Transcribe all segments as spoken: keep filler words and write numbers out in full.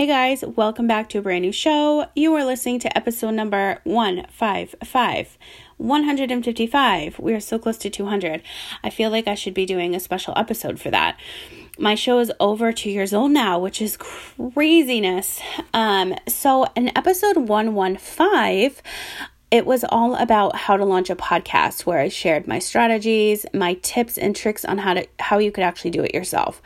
Hey guys, welcome back to a brand new show. You are listening to episode number one fifty-five. one fifty-five. We are so close to two hundred. I feel like I should be doing a special episode for that. My show is over two years old now, which is craziness. Um, so in episode one fifteen, it was all about how to launch a podcast, where I shared my strategies, my tips and tricks on how to how you could actually do it yourself.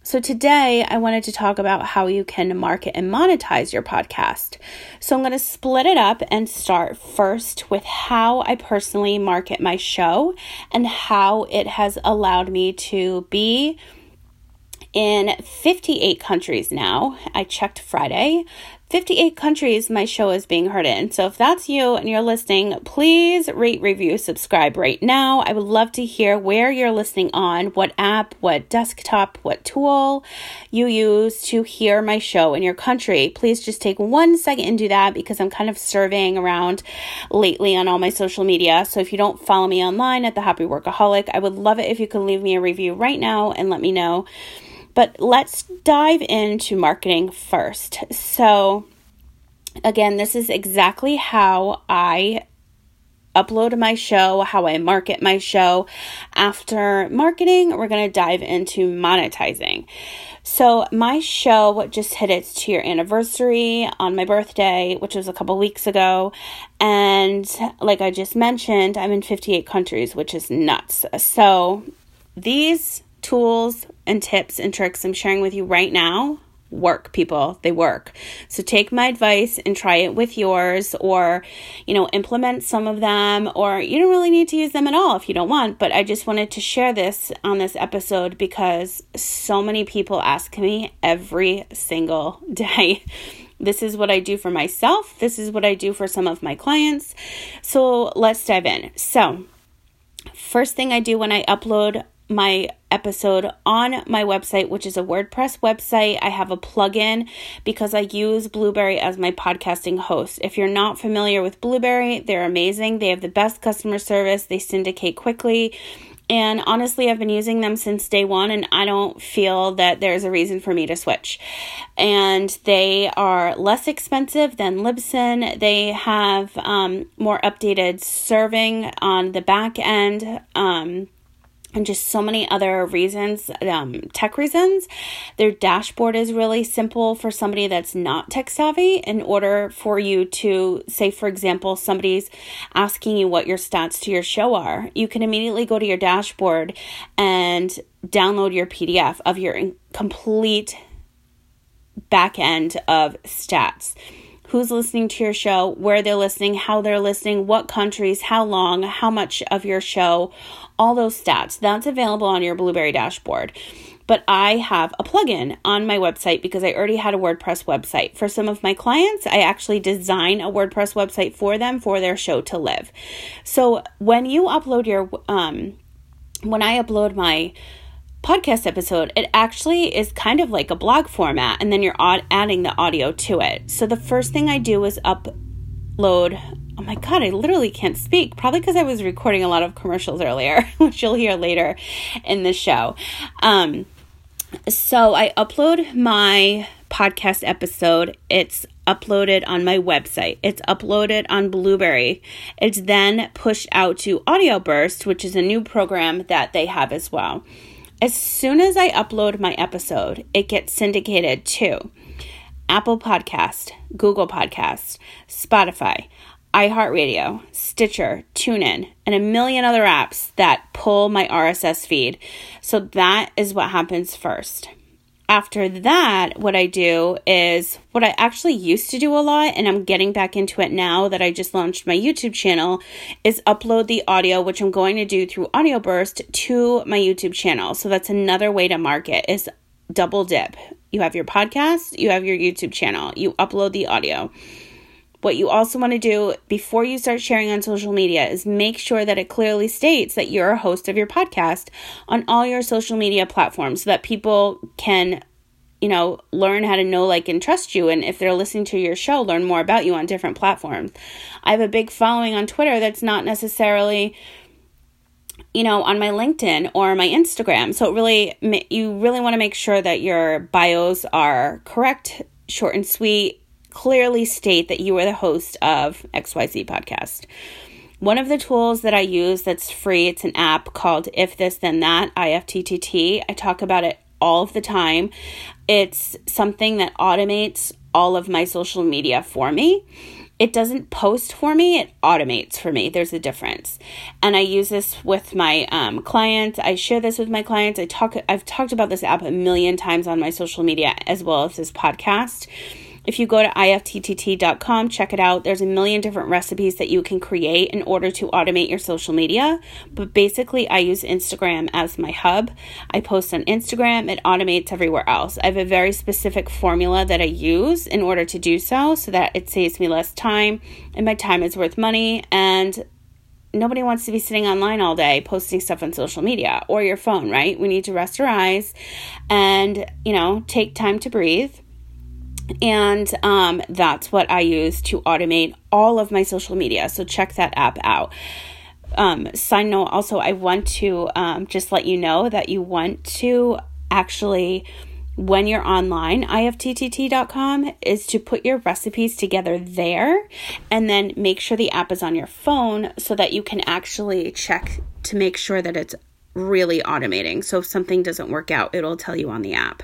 So today I wanted to talk about how you can market and monetize your podcast. So I'm going to split it up and start first with how I personally market my show and how it has allowed me to be in fifty-eight countries now. I checked Friday. fifty-eight countries my show is being heard in. So if that's you and you're listening, please rate, review, subscribe right now. I would love to hear where you're listening on, what app, what desktop, what tool you use to hear my show in your country. Please just take one second and do that, because I'm kind of surveying around lately on all my social media. So if you don't follow me online at The Happy Workaholic, I would love it if you could leave me a review right now and let me know. But let's dive into marketing first. So again, this is exactly how I upload my show, how I market my show. After marketing, we're going to dive into monetizing. So my show just hit its two-year anniversary on my birthday, which was a couple weeks ago. And like I just mentioned, I'm in fifty-eight countries, which is nuts. So these tools and tips and tricks I'm sharing with you right now work, people. They work. So take my advice and try it with yours, or, you know, implement some of them, or you don't really need to use them at all if you don't want. But I just wanted to share this on this episode because so many people ask me every single day. This is what I do for myself. This is what I do for some of my clients. So let's dive in. So first thing I do when I upload my episode on my website, which is a WordPress website. I have a plugin because I use Blubrry as my podcasting host. If you're not familiar with Blubrry, they're amazing. They have the best customer service. They syndicate quickly. And honestly, I've been using them since day one, and I don't feel that there's a reason for me to switch. And they are less expensive than Libsyn. They have um, more updated serving on the back end. Um, And just so many other reasons, um, tech reasons. Their dashboard is really simple for somebody that's not tech savvy. In order for you to say, for example, somebody's asking you what your stats to your show are, you can immediately go to your dashboard and download your P D F of your complete back end of stats. Who's listening to your show, where they're listening, how they're listening, what countries, how long, how much of your show, all those stats. That's available on your Blubrry dashboard. But I have a plugin on my website because I already had a WordPress website. For some of my clients, I actually design a WordPress website for them for their show to live. So when you upload your, um, when I upload my podcast episode, it actually is kind of like a blog format, and then you're adding the audio to it. So the first thing I do is upload. Oh my God, I literally can't speak, probably because I was recording a lot of commercials earlier, which you'll hear later in the show. Um, so I upload my podcast episode. It's uploaded on my website. It's uploaded on Blubrry. It's then pushed out to Audio Burst, which is a new program that they have as well. As soon as I upload my episode, it gets syndicated to Apple Podcasts, Google Podcasts, Spotify, iHeartRadio, Stitcher, TuneIn, and a million other apps that pull my R S S feed. So that is what happens first. After that, what I do is what I actually used to do a lot, and I'm getting back into it now that I just launched my YouTube channel, is upload the audio, which I'm going to do through Audio Burst, to my YouTube channel. So that's another way to market, is double dip. You have your podcast, you have your YouTube channel, you upload the audio. What you also want to do before you start sharing on social media is make sure that it clearly states that you're a host of your podcast on all your social media platforms, so that people can, you know, learn how to know, like, and trust you. And if they're listening to your show, learn more about you on different platforms. I have a big following on Twitter that's not necessarily, you know, on my LinkedIn or my Instagram. So it really, you really want to make sure that your bios are correct short and sweet, clearly state that you are the host of X Y Z podcast. One of the tools that I use that's free, it's an app called If This Then That, I F T T T. I talk about it all of the time. It's something that automates all of my social media for me. It doesn't post for me, it automates for me. There's a difference. And I use this with my um, clients. I share this with my clients. I talk, I've talked about this app a million times on my social media as well as this podcast. If you go to I F T T T dot com, check it out. There's a million different recipes that you can create in order to automate your social media. But basically, I use Instagram as my hub. I post on Instagram. It automates everywhere else. I have a very specific formula that I use in order to do so, so that it saves me less time, and my time is worth money. And nobody wants to be sitting online all day posting stuff on social media or your phone, right? We need to rest our eyes and, you know, take time to breathe. And um, that's what I use to automate all of my social media. So check that app out. Um, side note, also, I want to um, just let you know that you want to actually, when you're online, I F T T T dot com, is to put your recipes together there and then make sure the app is on your phone so that you can actually check to make sure that it's really automating. So if something doesn't work out, it'll tell you on the app.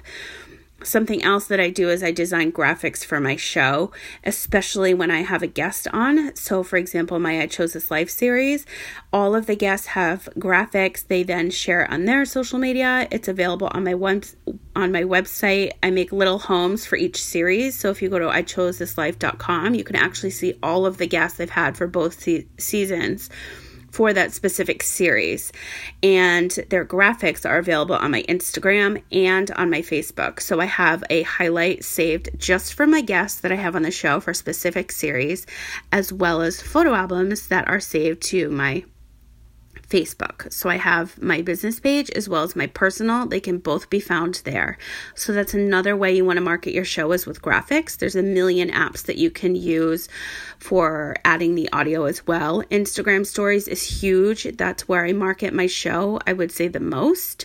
Something else that I do is I design graphics for my show, especially when I have a guest on. So, for example, my I Chose This Life series, all of the guests have graphics. They then share on their social media. It's available on my web- on my website. I make little homes for each series. So if you go to i chose this life dot com, you can actually see all of the guests I've had for both se- seasons for that specific series. And their graphics are available on my Instagram and on my Facebook. So I have a highlight saved just for my guests that I have on the show for specific series, as well as photo albums that are saved to my Facebook. So I have my business page as well as my personal. They can both be found there. So that's another way you want to market your show is with graphics. There's a million apps that you can use for adding the audio as well. Instagram stories is huge. That's where I market my show, I would say the most.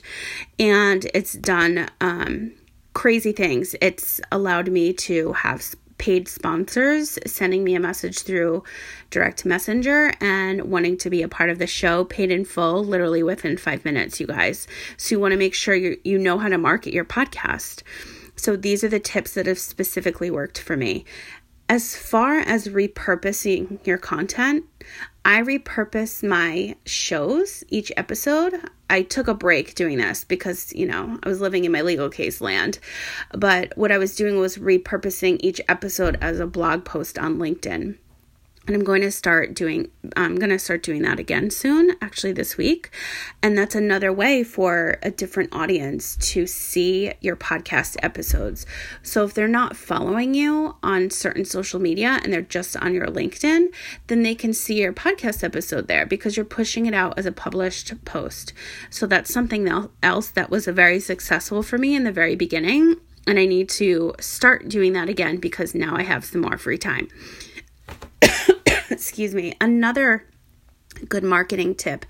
And it's done um, crazy things. It's allowed me to have paid sponsors sending me a message through direct messenger and wanting to be a part of the show, paid in full, literally within five minutes, you guys. So you want to make sure you you know how to market your podcast. So these are the tips that have specifically worked for me. As far as repurposing your content, I repurpose my shows each episode. I took a break doing this because, you know, I was living in my legal case land. But what I was doing was repurposing each episode as a blog post on LinkedIn. And I'm going to start doing, I'm going to start doing that again soon, actually this week. And that's another way for a different audience to see your podcast episodes. So if they're not following you on certain social media and they're just on your LinkedIn, then they can see your podcast episode there because you're pushing it out as a published post. So that's something else that was very successful for me in the very beginning. And I need to start doing that again because now I have some more free time. Excuse me. Another good marketing tip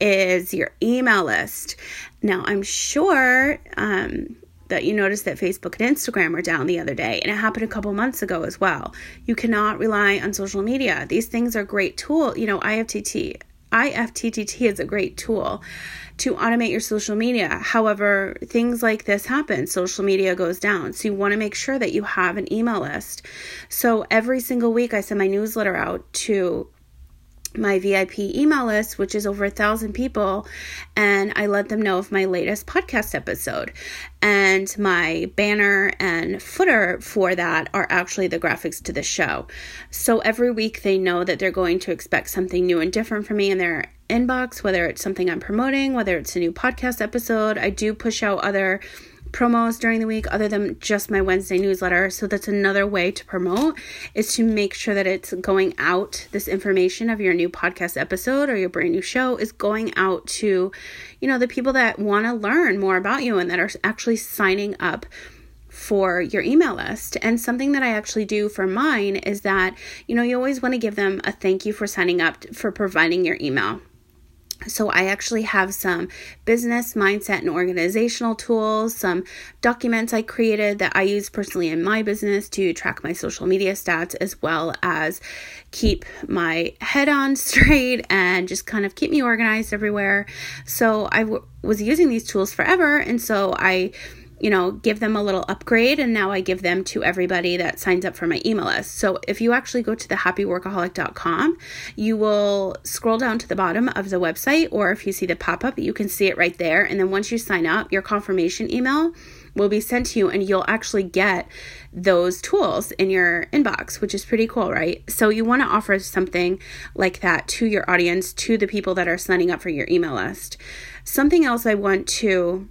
is your email list. Now, I'm sure um, that you noticed that Facebook and Instagram were down the other day, and it happened a couple months ago as well. You cannot rely on social media. These things are great tools. You know, I F T T. I F T T T is a great tool to automate your social media. However, things like this happen. Social media goes down. So you want to make sure that you have an email list. So every single week I send my newsletter out to my V I P email list, which is over a thousand people, and I let them know of my latest podcast episode. And my banner and footer for that are actually the graphics to the show. So every week they know that they're going to expect something new and different from me in their inbox, whether it's something I'm promoting, whether it's a new podcast episode. I do push out other promos during the week other than just my Wednesday newsletter. So that's another way to promote, is to make sure that it's going out. This information of your new podcast episode or your brand new show is going out to, you know, the people that want to learn more about you and that are actually signing up for your email list. And something that I actually do for mine is that, you know, you always want to give them a thank you for signing up, for providing your email. So I actually have some business mindset and organizational tools, some documents I created that I use personally in my business to track my social media stats, as well as keep my head on straight and just kind of keep me organized everywhere. So I w- was using these tools forever. And so I, you know, give them a little upgrade, and now I give them to everybody that signs up for my email list. So if you actually go to the happy workaholic dot com, you will scroll down to the bottom of the website, or if you see the pop-up, you can see it right there. And then once you sign up, your confirmation email will be sent to you, and you'll actually get those tools in your inbox, which is pretty cool, right? So you want to offer something like that to your audience, to the people that are signing up for your email list. Something else I want to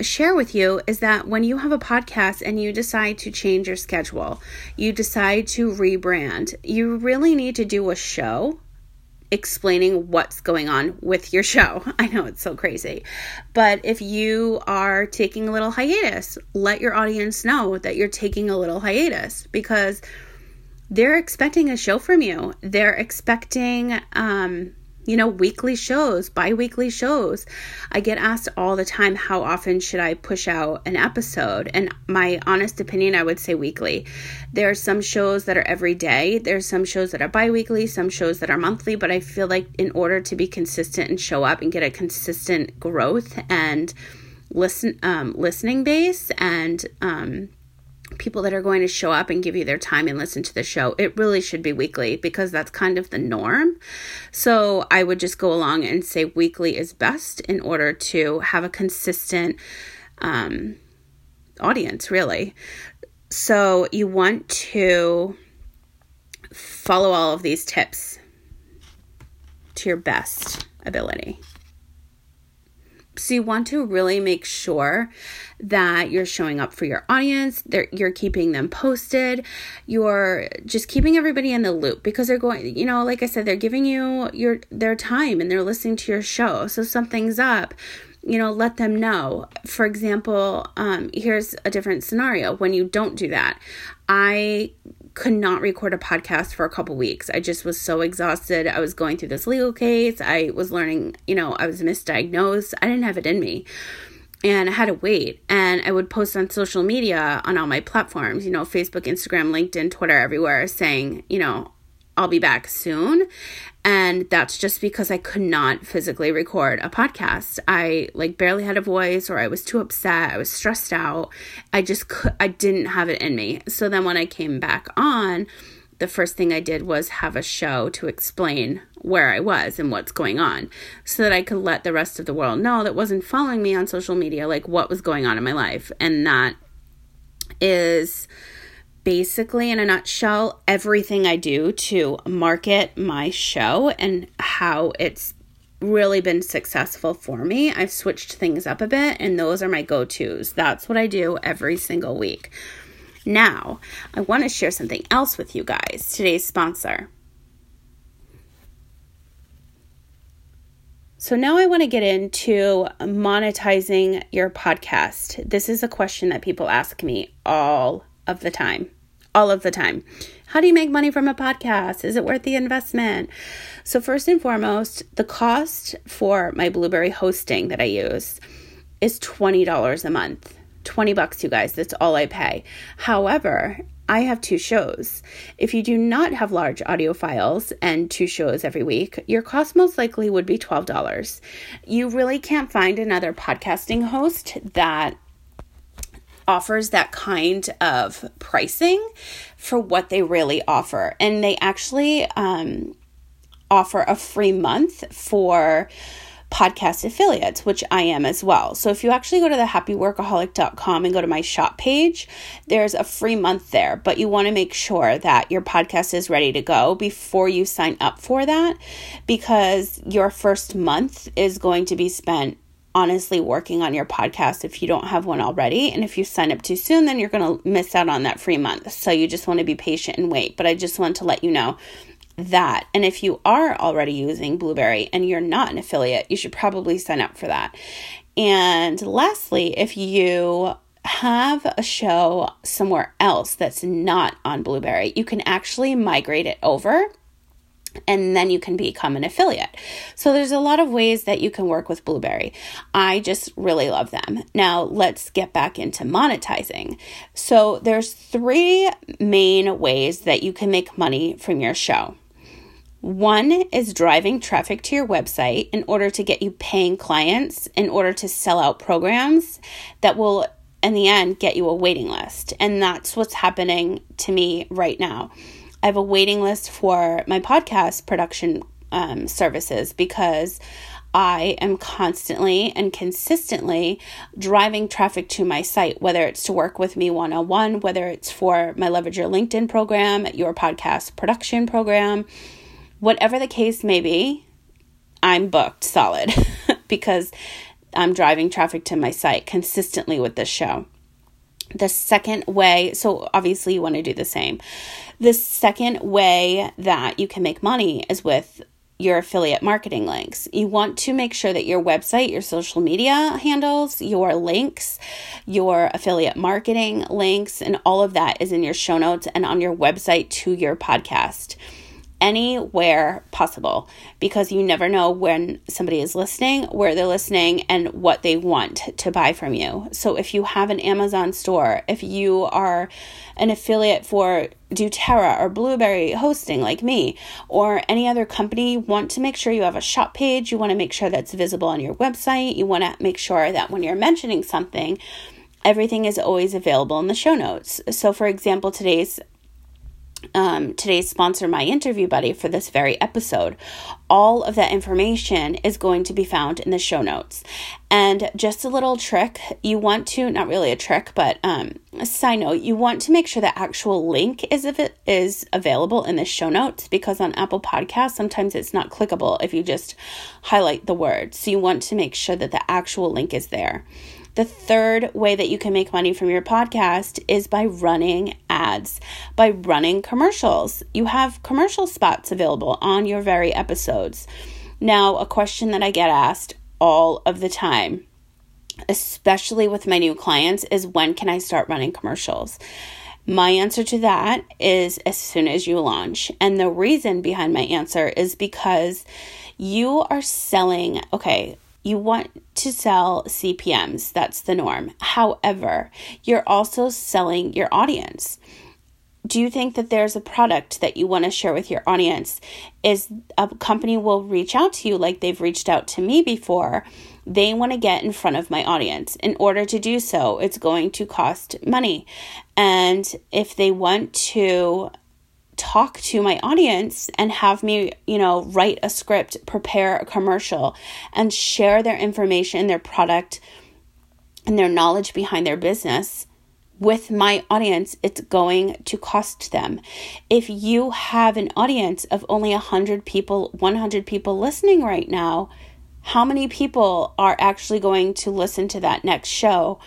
share with you is that when you have a podcast and you decide to change your schedule, you decide to rebrand, you really need to do a show explaining what's going on with your show. I know it's so crazy, but if you are taking a little hiatus, let your audience know that you're taking a little hiatus, because they're expecting a show from you. They're expecting, um, you know, weekly shows, bi-weekly shows. I get asked all the time, how often should I push out an episode? And my honest opinion, I would say weekly. There are some shows that are every day. There's some shows that are bi-weekly, some shows that are monthly, but I feel like in order to be consistent and show up and get a consistent growth and listen, um, listening base and, um, people that are going to show up and give you their time and listen to the show, it really should be weekly, because that's kind of the norm. So I would just go along and say weekly is best in order to have a consistent um, audience, really. So you want to follow all of these tips to your best ability. So you want to really make sure that you're showing up for your audience, you're keeping them posted, you're just keeping everybody in the loop, because they're going, you know, like I said, they're giving you your their time and they're listening to your show. So something's up, you know, let them know. For example, um, here's a different scenario when you don't do that. I could not record a podcast for a couple weeks. I just was so exhausted. I was going through this legal case. I was learning, you know, I was misdiagnosed. I didn't have it in me. And I had to wait. And I would post on social media on all my platforms, you know, Facebook, Instagram, LinkedIn, Twitter, everywhere, saying, you know, I'll be back soon. And that's just because I could not physically record a podcast. I like barely had a voice, or I was too upset. I was stressed out. I just could, I didn't have it in me. So then when I came back on, the first thing I did was have a show to explain where I was and what's going on, so that I could let the rest of the world know that wasn't following me on social media, like what was going on in my life. And that is basically, in a nutshell, everything I do to market my show and how it's really been successful for me. I've switched things up a bit, and those are my go-tos. That's what I do every single week. Now, I want to share something else with you guys. Today's sponsor. So now I want to get into monetizing your podcast. This is a question that people ask me all of the time. All of the time. How do you make money from a podcast? Is it worth the investment? So first and foremost, the cost for my Blubrry hosting that I use is twenty dollars a month. twenty bucks, you guys. That's all I pay. However, I have two shows. If you do not have large audio files and two shows every week, your cost most likely would be twelve dollars. You really can't find another podcasting host that offers that kind of pricing for what they really offer. And they actually um, offer a free month for podcast affiliates, which I am as well. So if you actually go to the happy workaholic dot com and go to my shop page, there's a free month there, but you want to make sure that your podcast is ready to go before you sign up for that, because your first month is going to be spent honestly working on your podcast if you don't have one already. And if you sign up too soon, then you're going to miss out on that free month. So you just want to be patient and wait. But I just want to let you know that. And if you are already using Blubrry and you're not an affiliate, you should probably sign up for that. And lastly, if you have a show somewhere else that's not on Blubrry, you can actually migrate it over and then you can become an affiliate. So there's a lot of ways that you can work with Blubrry. I just really love them. Now let's get back into monetizing. So there's three main ways that you can make money from your show. One is driving traffic to your website in order to get you paying clients, in order to sell out programs that will, in the end, get you a waiting list. And that's what's happening to me right now. I have a waiting list for my podcast production um, services because I am constantly and consistently driving traffic to my site, whether it's to work with me one-on-one, whether it's for my Leverage Your LinkedIn program, your podcast production program, whatever the case may be, I'm booked solid because I'm driving traffic to my site consistently with this show. The second way, so obviously you want to do the same. The second way that you can make money is with your affiliate marketing links. You want to make sure that your website, your social media handles, your links, your affiliate marketing links, and all of that is in your show notes and on your website to your podcast. Anywhere possible, because you never know when somebody is listening, where they're listening, and what they want to buy from you. So if you have an Amazon store, if you are an affiliate for doTERRA or Blubrry hosting like me, or any other company, you want to make sure you have a shop page. You want to make sure that's visible on your website. You want to make sure that when you're mentioning something, everything is always available in the show notes. So for example, today's Um, today's sponsor, My Interview Buddy, for this very episode. All of that information is going to be found in the show notes. And just a little trick, you want to, not really a trick, but um, a side note, you want to make sure the actual link is if it is available in the show notes, because on Apple Podcasts, sometimes it's not clickable if you just highlight the word. So you want to make sure that the actual link is there. The third way that you can make money from your podcast is by running ads, by running commercials. You have commercial spots available on your very episodes. Now, a question that I get asked all of the time, especially with my new clients, is when can I start running commercials? My answer to that is as soon as you launch. And the reason behind my answer is because you are selling, okay, you want to sell C P Ms. That's the norm. However, you're also selling your audience. Do you think that there's a product that you want to share with your audience? Is a company will reach out to you like they've reached out to me before. They want to get in front of my audience. In order to do so, it's going to cost money. And if they want to talk to my audience and have me, you know, write a script, prepare a commercial, and share their information, their product, and their knowledge behind their business with my audience, it's going to cost them. If you have an audience of only one hundred people, one hundred people listening right now, how many people are actually going to listen to that next show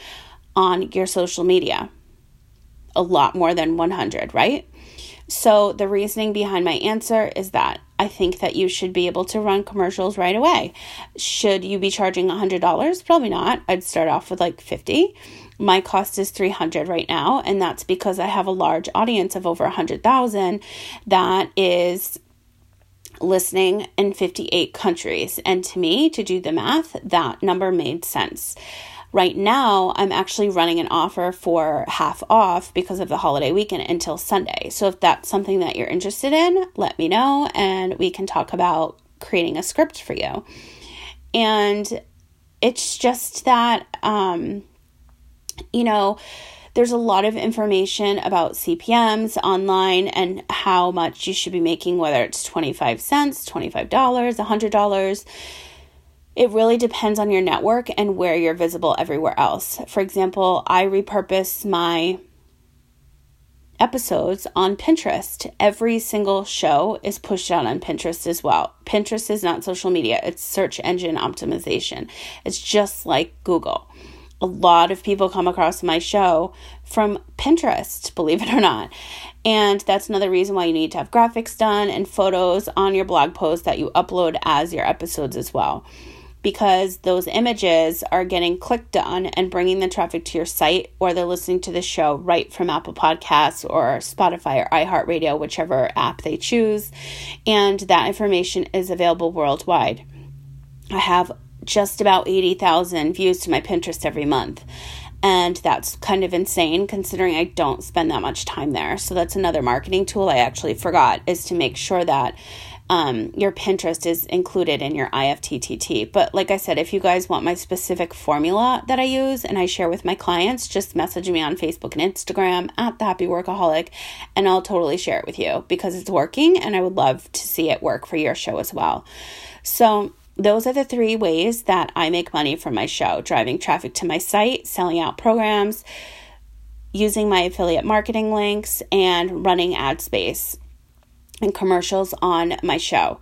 on your social media? A lot more than one hundred, right? So the reasoning behind my answer is that I think that you should be able to run commercials right away. Should you be charging one hundred dollars? Probably not. I'd start off with like fifty dollars. My cost is three hundred dollars right now, and that's because I have a large audience of over one hundred thousand that is listening in fifty-eight countries. And to me, to do the math, that number made sense. Right now, I'm actually running an offer for half off because of the holiday weekend until Sunday. So if that's something that you're interested in, let me know and we can talk about creating a script for you. And it's just that, um, you know, there's a lot of information about C P Ms online and how much you should be making, whether it's twenty-five cents, twenty-five dollars, one hundred dollars. It really depends on your network and where you're visible everywhere else. For example, I repurpose my episodes on Pinterest. Every single show is pushed out on Pinterest as well. Pinterest is not social media. It's search engine optimization. It's just like Google. A lot of people come across my show from Pinterest, believe it or not. And that's another reason why you need to have graphics done and photos on your blog posts that you upload as your episodes as well. because those images are getting clicked on and bringing the traffic to your site, or they're listening to the show right from Apple Podcasts or Spotify or iHeartRadio, whichever app they choose. And that information is available worldwide. I have just about eighty thousand views to my Pinterest every month. And that's kind of insane considering I don't spend that much time there. So that's another marketing tool I actually forgot, is to make sure that um, your Pinterest is included in your I F T T T. But like I said, if you guys want my specific formula that I use and I share with my clients, just message me on Facebook and Instagram at The Happy Workaholic, and I'll totally share it with you because it's working and I would love to see it work for your show as well. So those are the three ways that I make money from my show: driving traffic to my site, selling out programs, using my affiliate marketing links, and running ad space and commercials on my show.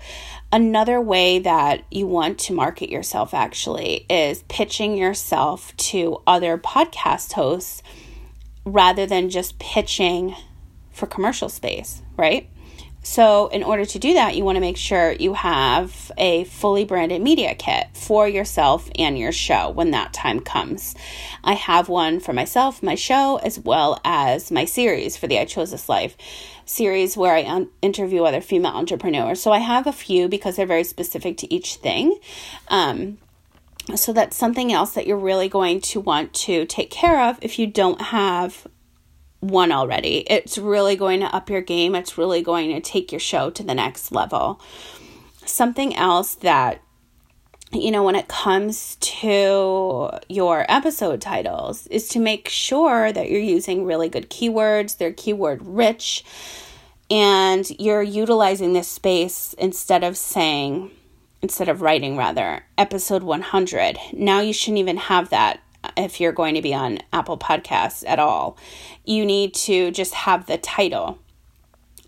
Another way that you want to market yourself actually is pitching yourself to other podcast hosts rather than just pitching for commercial space, right? So in order to do that, you want to make sure you have a fully branded media kit for yourself and your show when that time comes. I have one for myself, my show, as well as my series for the I Chose This Life series where I un- interview other female entrepreneurs. So I have a few because they're very specific to each thing. Um, so that's something else that you're really going to want to take care of if you don't have one already. It's really going to up your game. It's really going to take your show to the next level. Something else that, you know, when it comes to your episode titles is to make sure that you're using really good keywords. They're keyword rich, and you're utilizing this space instead of saying, instead of writing rather, episode one hundred. Now you shouldn't even have that. If you're going to be on Apple Podcasts at all, you need to just have the title.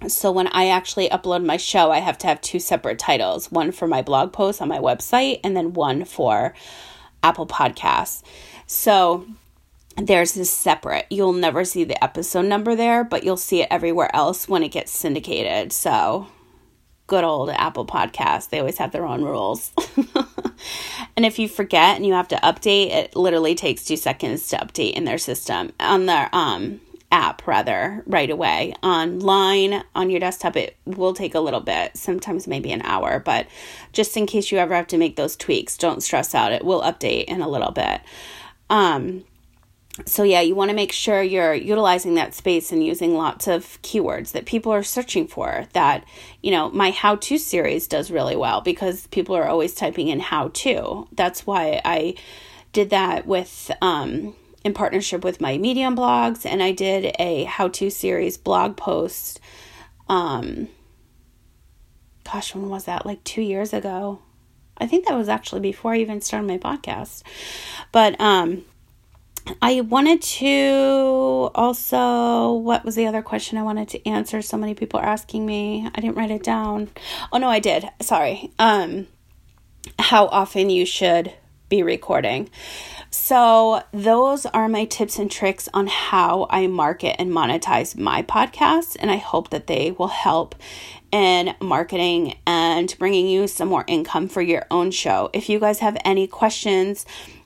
So when I actually upload my show, I have to have two separate titles, one for my blog post on my website and then one for Apple Podcasts. So there's this separate. You'll never see the episode number there, but you'll see it everywhere else when it gets syndicated. So good old Apple Podcasts. They always have their own rules. And if you forget and you have to update, it literally takes two seconds to update in their system, on their um, app rather, right away. Online, on your desktop, it will take a little bit, sometimes maybe an hour. But just in case you ever have to make those tweaks, don't stress out. It will update in a little bit. Um, so yeah, you want to make sure you're utilizing that space and using lots of keywords that people are searching for. That, you know, my how-to series does really well because people are always typing in how-to. That's why I did that with um, in partnership with my Medium blogs, and I did a how-to series blog post. Um, gosh, when was that? Like two years ago. I think that was actually before I even started my podcast. But um. I wanted to also, what was the other question I wanted to answer? So many people are asking me. I didn't write it down. Oh, no, I did. Sorry. Um, how often you should be recording. So those are my tips and tricks on how I market and monetize my podcast. And I hope that they will help in marketing and bringing you some more income for your own show. If you guys have any questions,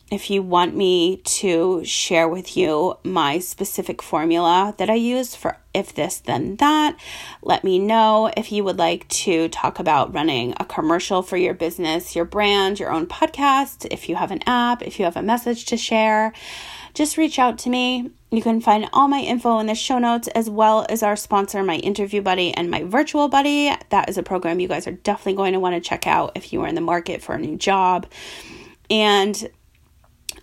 if you want me to share with you my specific formula that I use for if this, then that, let me know. If you would like to talk about running a commercial for your business, your brand, your own podcast, if you have an app, if you have a message to share, just reach out to me. You can find all my info in the show notes, as well as our sponsor, My Interview Buddy and My Virtual Buddy. That is a program you guys are definitely going to want to check out if you are in the market for a new job. And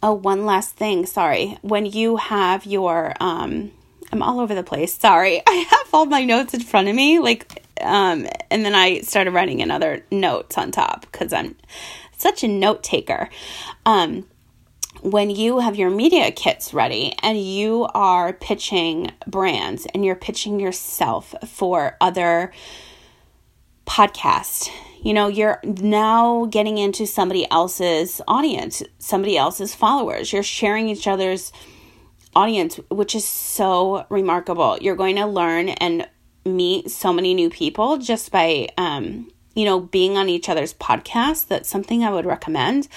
oh, one last thing. Sorry. When you have your, um, I'm all over the place. Sorry. I have all my notes in front of me. Like, um, and then I started writing another notes on top because I'm such a note taker. Um, when you have your media kits ready and you are pitching brands and you're pitching yourself for other podcasts, you know, you're now getting into somebody else's audience, somebody else's followers. You're sharing each other's audience, which is so remarkable. You're going to learn and meet so many new people just by um, you know, being on each other's podcasts. That's something I would recommend.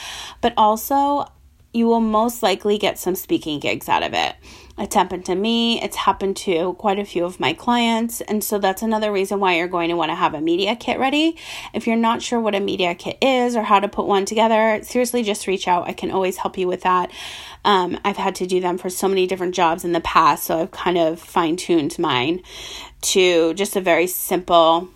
But also, you will most likely get some speaking gigs out of it. It's happened to me. It's happened to quite a few of my clients. And so that's another reason why you're going to want to have a media kit ready. If you're not sure what a media kit is or how to put one together, seriously, just reach out. I can always help you with that. Um, I've had to do them for so many different jobs in the past. So I've kind of fine-tuned mine to just a very simple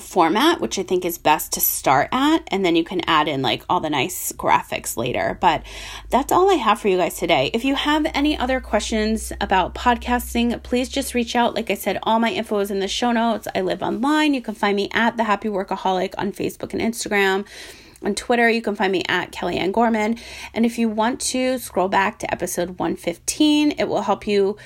format, which I think is best to start at, and then you can add in like all the nice graphics later. But that's all I have for you guys today. If you have any other questions about podcasting, please just reach out. Like I said, all my info is in the show notes. I live online. You can find me at The Happy Workaholic on Facebook and Instagram. On Twitter, you can find me at Kellyanne Gorman. And if you want to scroll back to episode one fifteen, it will help you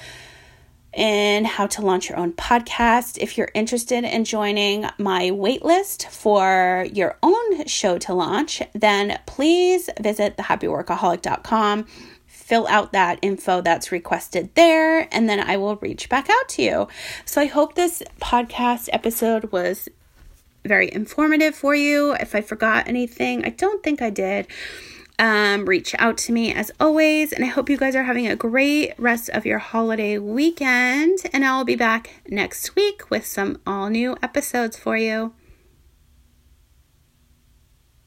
in how to launch your own podcast. If you're interested in joining my waitlist for your own show to launch, then please visit the happy workaholic dot com, fill out that info that's requested there, and then I will reach back out to you. So I hope this podcast episode was very informative for you. If I forgot anything, I don't think I did. Um, reach out to me as always. And I hope you guys are having a great rest of your holiday weekend. And I'll be back next week with some all new episodes for you.